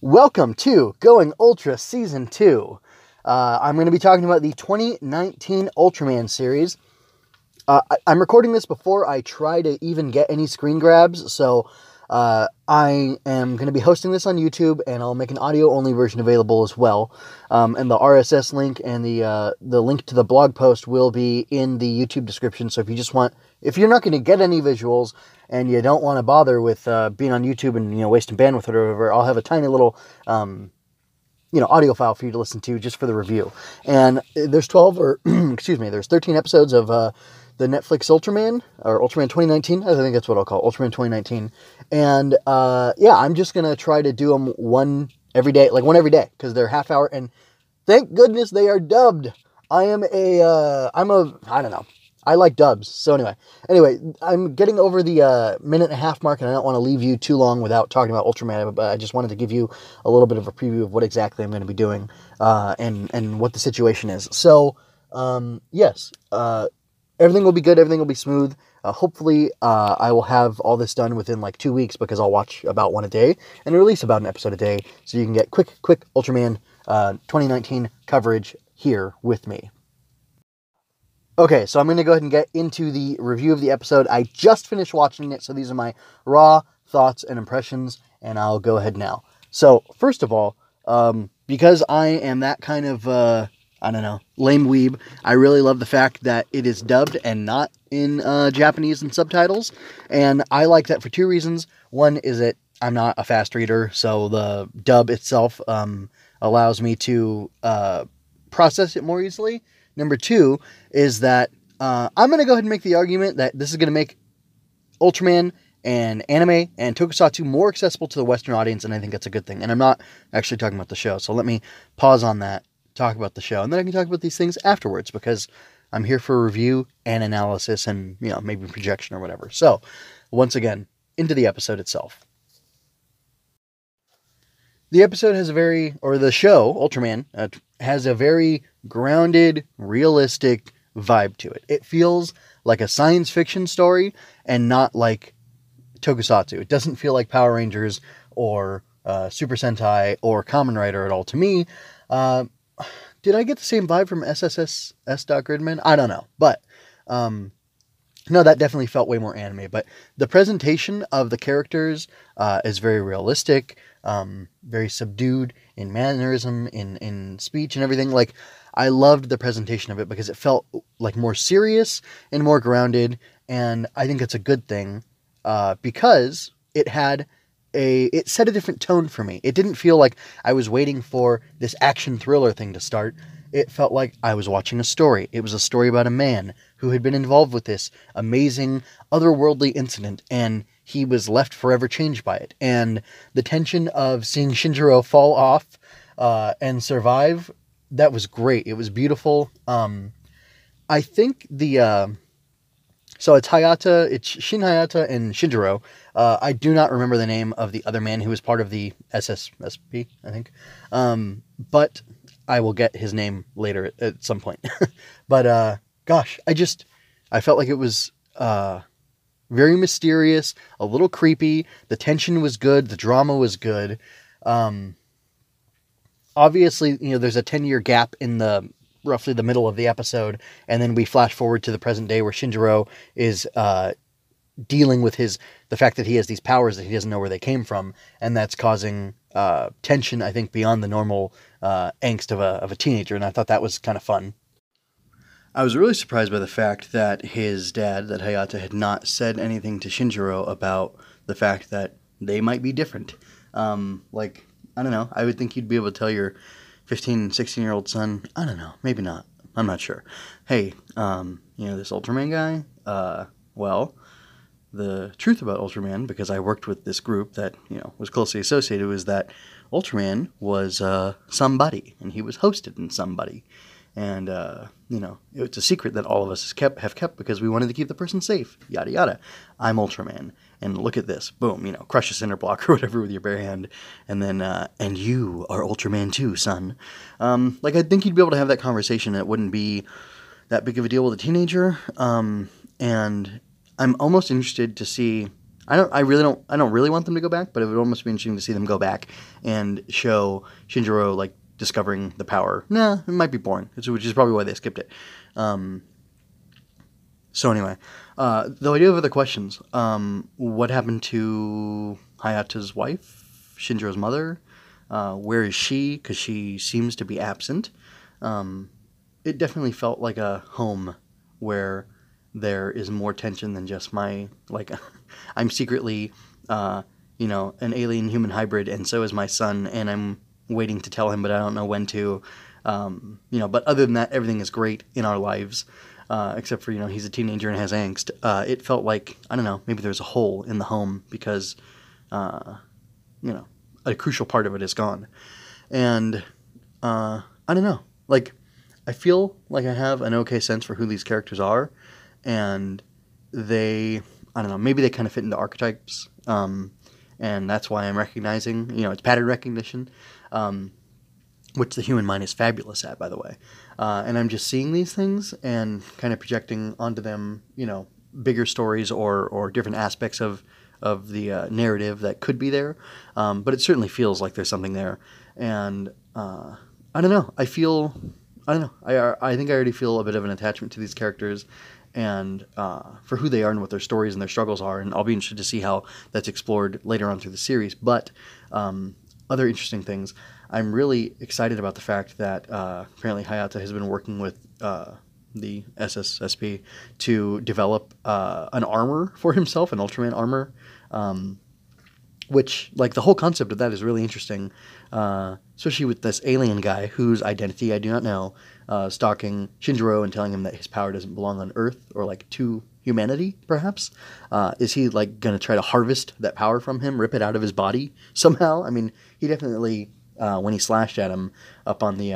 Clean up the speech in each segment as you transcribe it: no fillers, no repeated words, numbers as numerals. Welcome to Going Ultra Season 2. I'm going to be talking about the 2019 Ultraman series. I'm recording this before I try to even get any screen grabs, so I am going to be hosting this on YouTube, and I'll make an audio-only version available as well. And the RSS link and the link to the blog post will be in the YouTube description, so if you're not going to get any visuals, and you don't want to bother with being on YouTube and wasting bandwidth or whatever, I'll have a tiny little audio file for you to listen to just for the review. And there's 13 episodes of the Netflix Ultraman, or Ultraman 2019. I think that's what I'll call it, Ultraman 2019. And yeah, I'm just gonna try to do them one every day, because they're half hour, and thank goodness they are dubbed. I don't know. I like dubs. So anyway, I'm getting over the minute and a half mark, and I don't want to leave you too long without talking about Ultraman, but I just wanted to give you a little bit of a preview of what exactly I'm going to be doing and what the situation is. So, everything will be good. Everything will be smooth. Hopefully, I will have all this done within like 2 weeks, because I'll watch about one a day and release about an episode a day, so you can get quick Ultraman 2019 coverage here with me. Okay, so I'm going to go ahead and get into the review of the episode. I just finished watching it, so these are my raw thoughts and impressions, and I'll go ahead now. So, first of all, because I am that kind of, lame weeb, I really love the fact that it is dubbed and not in Japanese and subtitles, and I like that for two reasons. One is that I'm not a fast reader, so the dub itself allows me to process it more easily. Number two is that I'm going to go ahead and make the argument that this is going to make Ultraman and anime and tokusatsu more accessible to the Western audience, and I think that's a good thing. And I'm not actually talking about the show, so let me pause on that, talk about the show, and then I can talk about these things afterwards, because I'm here for review and analysis and, maybe projection or whatever. So, once again, into the episode itself. The show, Ultraman, has a very grounded, realistic vibe to it. It feels like a science fiction story and not like tokusatsu. It doesn't feel like Power Rangers or Super Sentai or Kamen Rider at all to me. Did I get the same vibe from SSS Doc Gridman? I don't know, but no, that definitely felt way more anime. But the presentation of the characters is very realistic, very subdued in mannerism, in speech and everything. Like, I loved the presentation of it because it felt like more serious and more grounded, and I think that's a good thing because it set a different tone for me. It didn't feel like I was waiting for this action thriller thing to start. It felt like I was watching a story. It was a story about a man who had been involved with this amazing otherworldly incident, and he was left forever changed by it. And the tension of seeing Shinjiro fall off and survive, that was great. It was beautiful. I think so it's Shin Hayata and Shinjiro. I do not remember the name of the other man who was part of the SSSP, I think. But I will get his name later at some point. But, gosh, I felt like it was very mysterious, a little creepy. The tension was good. The drama was good. Obviously, there's a 10-year gap in roughly the middle of the episode. And then we flash forward to the present day where Shinjiro is dealing with the fact that he has these powers that he doesn't know where they came from. And that's causing tension, I think, beyond the normal angst of a teenager, and I thought that was kind of fun. I was really surprised by the fact that his dad, that Hayata, had not said anything to Shinjiro about the fact that they might be different. I don't know, I would think you'd be able to tell your 15, 16-year-old son, I don't know, maybe not, I'm not sure. Hey, this Ultraman guy, the truth about Ultraman, because I worked with this group that, was closely associated, was that Ultraman was somebody, and he was hosted in somebody. And, it's a secret that all of us have kept because we wanted to keep the person safe, yada, yada. I'm Ultraman, and look at this, boom, crush a cinder block or whatever with your bare hand, and then, and you are Ultraman too, son. I think you'd be able to have that conversation, and it wouldn't be that big of a deal with a teenager, and I'm almost interested to see I really want them to go back, but it would almost be interesting to see them go back and show Shinjiro like discovering the power. Nah, it might be boring, which is probably why they skipped it. So anyway, though I do have other questions. What happened to Hayata's wife, Shinjiro's mother? Where is she? Because she seems to be absent. It definitely felt like a home where there is more tension than just my, like, I'm secretly, an alien human hybrid, and so is my son, and I'm waiting to tell him, but I don't know when to, but other than that, everything is great in our lives, except for, he's a teenager and has angst. It felt like, I don't know, maybe there's a hole in the home because, a crucial part of it is gone. And, I don't know, like, I feel like I have an okay sense for who these characters are, and they, I don't know, maybe they kind of fit into archetypes, and that's why I'm recognizing, it's pattern recognition, which the human mind is fabulous at, by the way, and I'm just seeing these things and kind of projecting onto them, bigger stories or different aspects of the narrative that could be there, but it certainly feels like there's something there, and I don't know, I think I already feel a bit of an attachment to these characters and for who they are and what their stories and their struggles are. And I'll be interested to see how that's explored later on through the series. But other interesting things, I'm really excited about the fact that apparently Hayata has been working with the SSSP to develop an armor for himself, an Ultraman armor, which, like, the whole concept of that is really interesting, especially with this alien guy whose identity I do not know, stalking Shinjiro and telling him that his power doesn't belong on Earth or, like, to humanity, perhaps. Is he, like, going to try to harvest that power from him, rip it out of his body somehow? I mean, he definitely, when he slashed at him up on the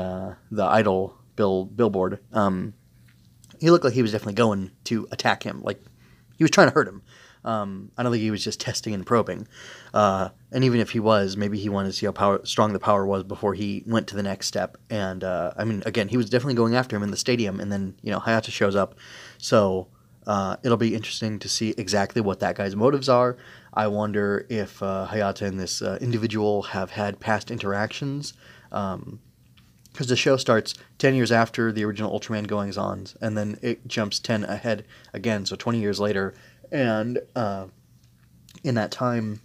idol billboard, he looked like he was definitely going to attack him. Like, he was trying to hurt him. I don't think he was just testing and probing. And even if he was, maybe he wanted to see how strong the power was before he went to the next step. And, again, he was definitely going after him in the stadium. And then, Hayata shows up. So it'll be interesting to see exactly what that guy's motives are. I wonder if Hayata and this individual have had past interactions. Because the show starts 10 years after the original Ultraman goings-on. And then it jumps 10 ahead again. So 20 years later. And in that time,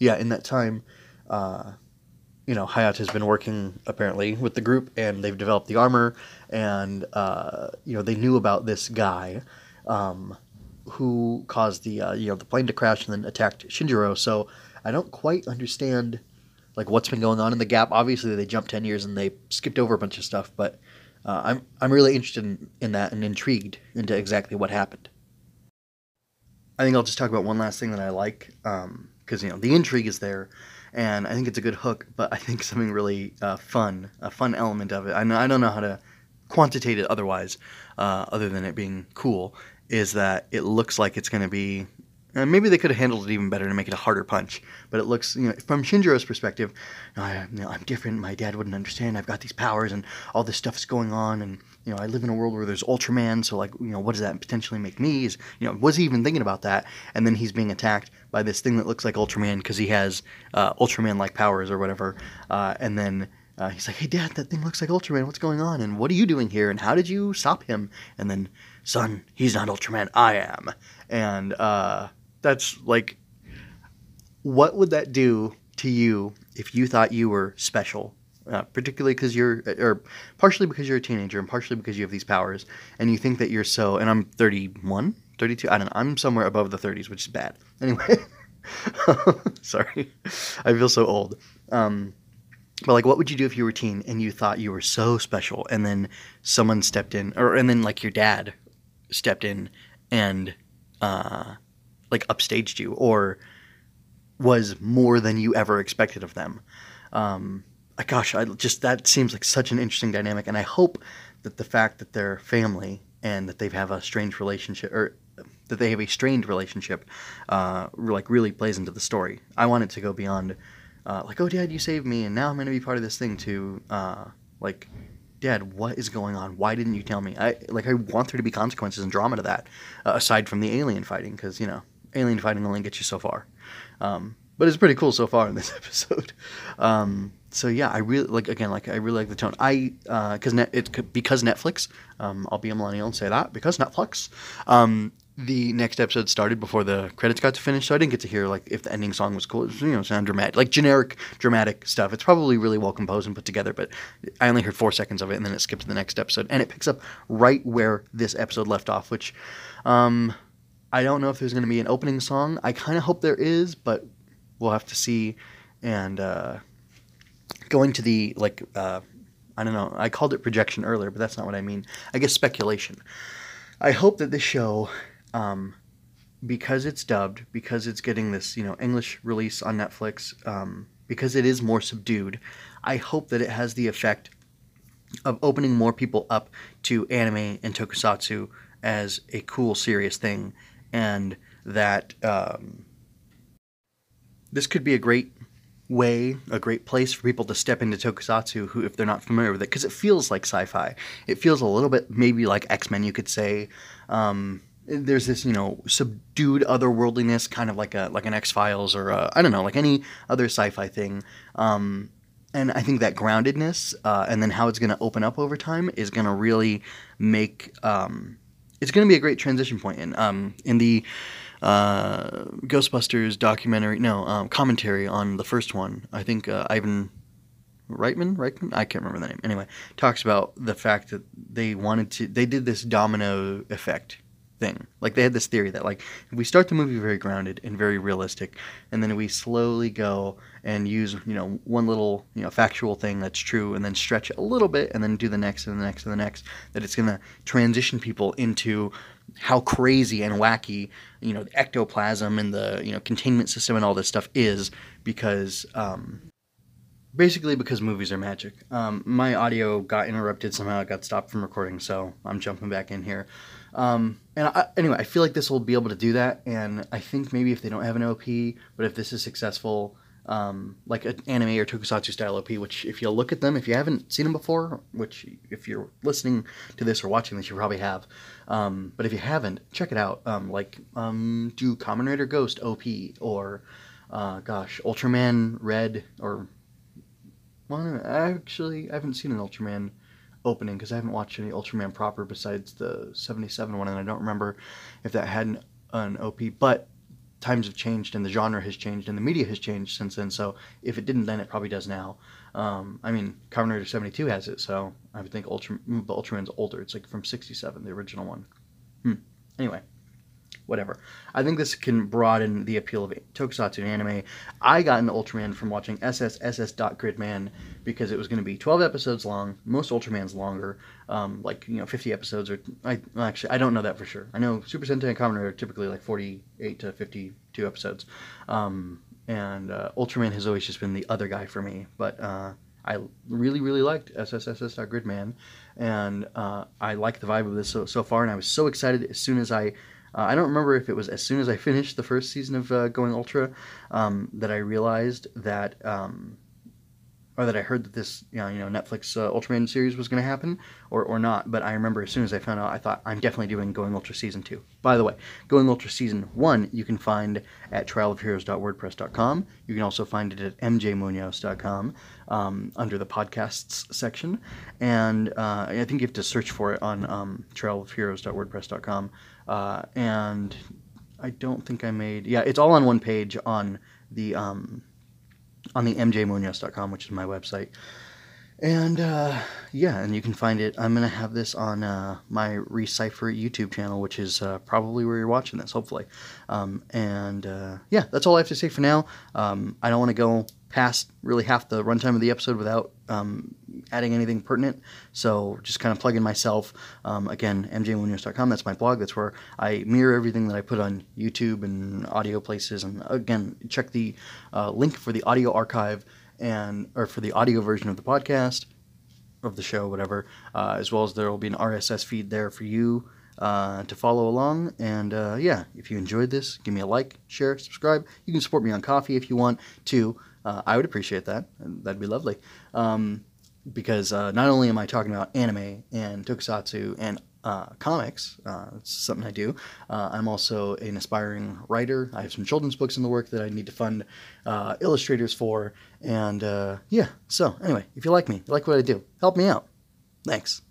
Hayata has been working apparently with the group, and they've developed the armor, and they knew about this guy who caused the the plane to crash and then attacked Shinjiro. So I don't quite understand like what's been going on in the gap. Obviously, they jumped 10 years and they skipped over a bunch of stuff, but I'm really interested in that and intrigued into exactly what happened. I think I'll just talk about one last thing that I like, because, the intrigue is there, and I think it's a good hook, but I think something really fun, a fun element of it, I don't know how to quantitate it otherwise, other than it being cool, is that it looks like it's going to be, and maybe they could have handled it even better to make it a harder punch, but it looks, from Shinjiro's perspective, I'm different, my dad wouldn't understand, I've got these powers, and all this stuff's going on, and, I live in a world where there's Ultraman, so, like, what does that potentially make me? Is, was he even thinking about that? And then he's being attacked by this thing that looks like Ultraman because he has Ultraman-like powers or whatever. And then he's like, hey, Dad, that thing looks like Ultraman. What's going on? And what are you doing here? And how did you stop him? And then, son, he's not Ultraman. I am. And that's, like, what would that do to you if you thought you were special? Particularly because partially because you're a teenager and partially because you have these powers and you think that you're so, and I'm 31, 32, I don't know, I'm somewhere above the 30s, which is bad. Anyway, sorry, I feel so old. But like, what would you do if you were a teen and you thought you were so special and then someone stepped in and then your dad stepped in and upstaged you or was more than you ever expected of them? Gosh, that seems like such an interesting dynamic, and I hope that the fact that they're family and that they have a strange relationship, or that they have a strained relationship, really plays into the story. I want it to go beyond, oh, Dad, you saved me, and now I'm going to be part of this thing, to, Dad, what is going on? Why didn't you tell me? I want there to be consequences and drama to that, aside from the alien fighting, because, alien fighting only gets you so far. But it's pretty cool so far in this episode. So yeah, I really like, again, like I really like the tone. Because Netflix, I'll be a millennial and say that, because Netflix, the next episode started before the credits got to finish, so I didn't get to hear like if the ending song was cool. It was, sound dramatic, like generic dramatic stuff. It's probably really well composed and put together, but I only heard 4 seconds of it, and then it skipped to the next episode, and it picks up right where this episode left off, which I don't know if there's going to be an opening song. I kind of hope there is, but we'll have to see. And going to the I don't know, I called it projection earlier, but that's not what I mean. I guess speculation. I hope that this show, because it's dubbed, because it's getting this, English release on Netflix, because it is more subdued, I hope that it has the effect of opening more people up to anime and tokusatsu as a cool, serious thing, and that this could be a great place for people to step into tokusatsu who, if they're not familiar with it, because it feels like sci-fi. It feels a little bit maybe like X-Men, you could say. There's this, subdued otherworldliness, kind of like an X-Files or I don't know, like any other sci-fi thing. And I think that groundedness and then how it's going to open up over time is going to really make it's going to be a great transition point in the Ghostbusters documentary. No, commentary on the first one. I think Ivan Reitman? I can't remember the name. Anyway, talks about the fact that they did this domino effect thing. Like, they had this theory that, if we start the movie very grounded and very realistic, and then we slowly go and use, one little, factual thing that's true, and then stretch it a little bit, and then do the next and the next and the next, that it's going to transition people into how crazy and wacky, the ectoplasm and the, containment system and all this stuff is, because, basically because movies are magic. My audio got interrupted somehow. It got stopped from recording, so I'm jumping back in here. Anyway, I feel like this will be able to do that, and I think maybe if they don't have an OP, but if this is successful, like an anime or tokusatsu style OP, which if you look at them, if you haven't seen them before, which if you're listening to this or watching this, you probably have. But if you haven't, check it out. Do Kamen Rider Ghost OP or, Ultraman Red or... Well, I haven't seen an Ultraman opening because I haven't watched any Ultraman proper besides the 77 one, and I don't remember if that had an OP, but times have changed and the genre has changed and the media has changed since then, so if it didn't then, it probably does now. Kamen Rider 72 has it, so I would think Ultraman's older. It's like from 67, the original one. Anyway. Whatever. I think this can broaden the appeal of tokusatsu and anime. I got into Ultraman from watching SS.Gridman because it was going to be 12 episodes long, most Ultraman's longer, 50 episodes. I don't know that for sure. I know Super Sentai and Kamen Rider are typically like 48 to 52 episodes. Ultraman has always just been the other guy for me, but I really, really liked SSSS.Gridman, and I liked the vibe of this so far, and I was so excited as soon as I don't remember if it was as soon as I finished the first season of Going Ultra that I realized that, or that I heard that this, Netflix Ultraman series was going to happen or not. But I remember as soon as I found out, I thought, I'm definitely doing Going Ultra Season 2. By the way, Going Ultra Season 1, you can find at trialofheroes.wordpress.com. You can also find it at mjmunoz.com under the podcasts section. And I think you have to search for it on trialofheroes.wordpress.com. And I don't think I made... Yeah, it's all on one page on the mjmunoz.com, which is my website. And, and you can find it. I'm going to have this on my Recipher YouTube channel, which is probably where you're watching this, hopefully. That's all I have to say for now. I don't want to go past really half the runtime of the episode without adding anything pertinent, so just kind of plugging myself. Again, mjmunoz.com, that's my blog. That's where I mirror everything that I put on YouTube and audio places, and again, check the link for the audio archive or for the audio version of the podcast, of the show, whatever, as well as there will be an RSS feed there for you to follow along. And if you enjoyed this, give me a like, share, subscribe. You can support me on Ko-fi if you want to. I would appreciate that. That'd be lovely. Because not only am I talking about anime and tokusatsu and comics. It's something I do. I'm also an aspiring writer. I have some children's books in the work that I need to fund illustrators for. And yeah, so anyway, if you like me, you like what I do, help me out. Thanks.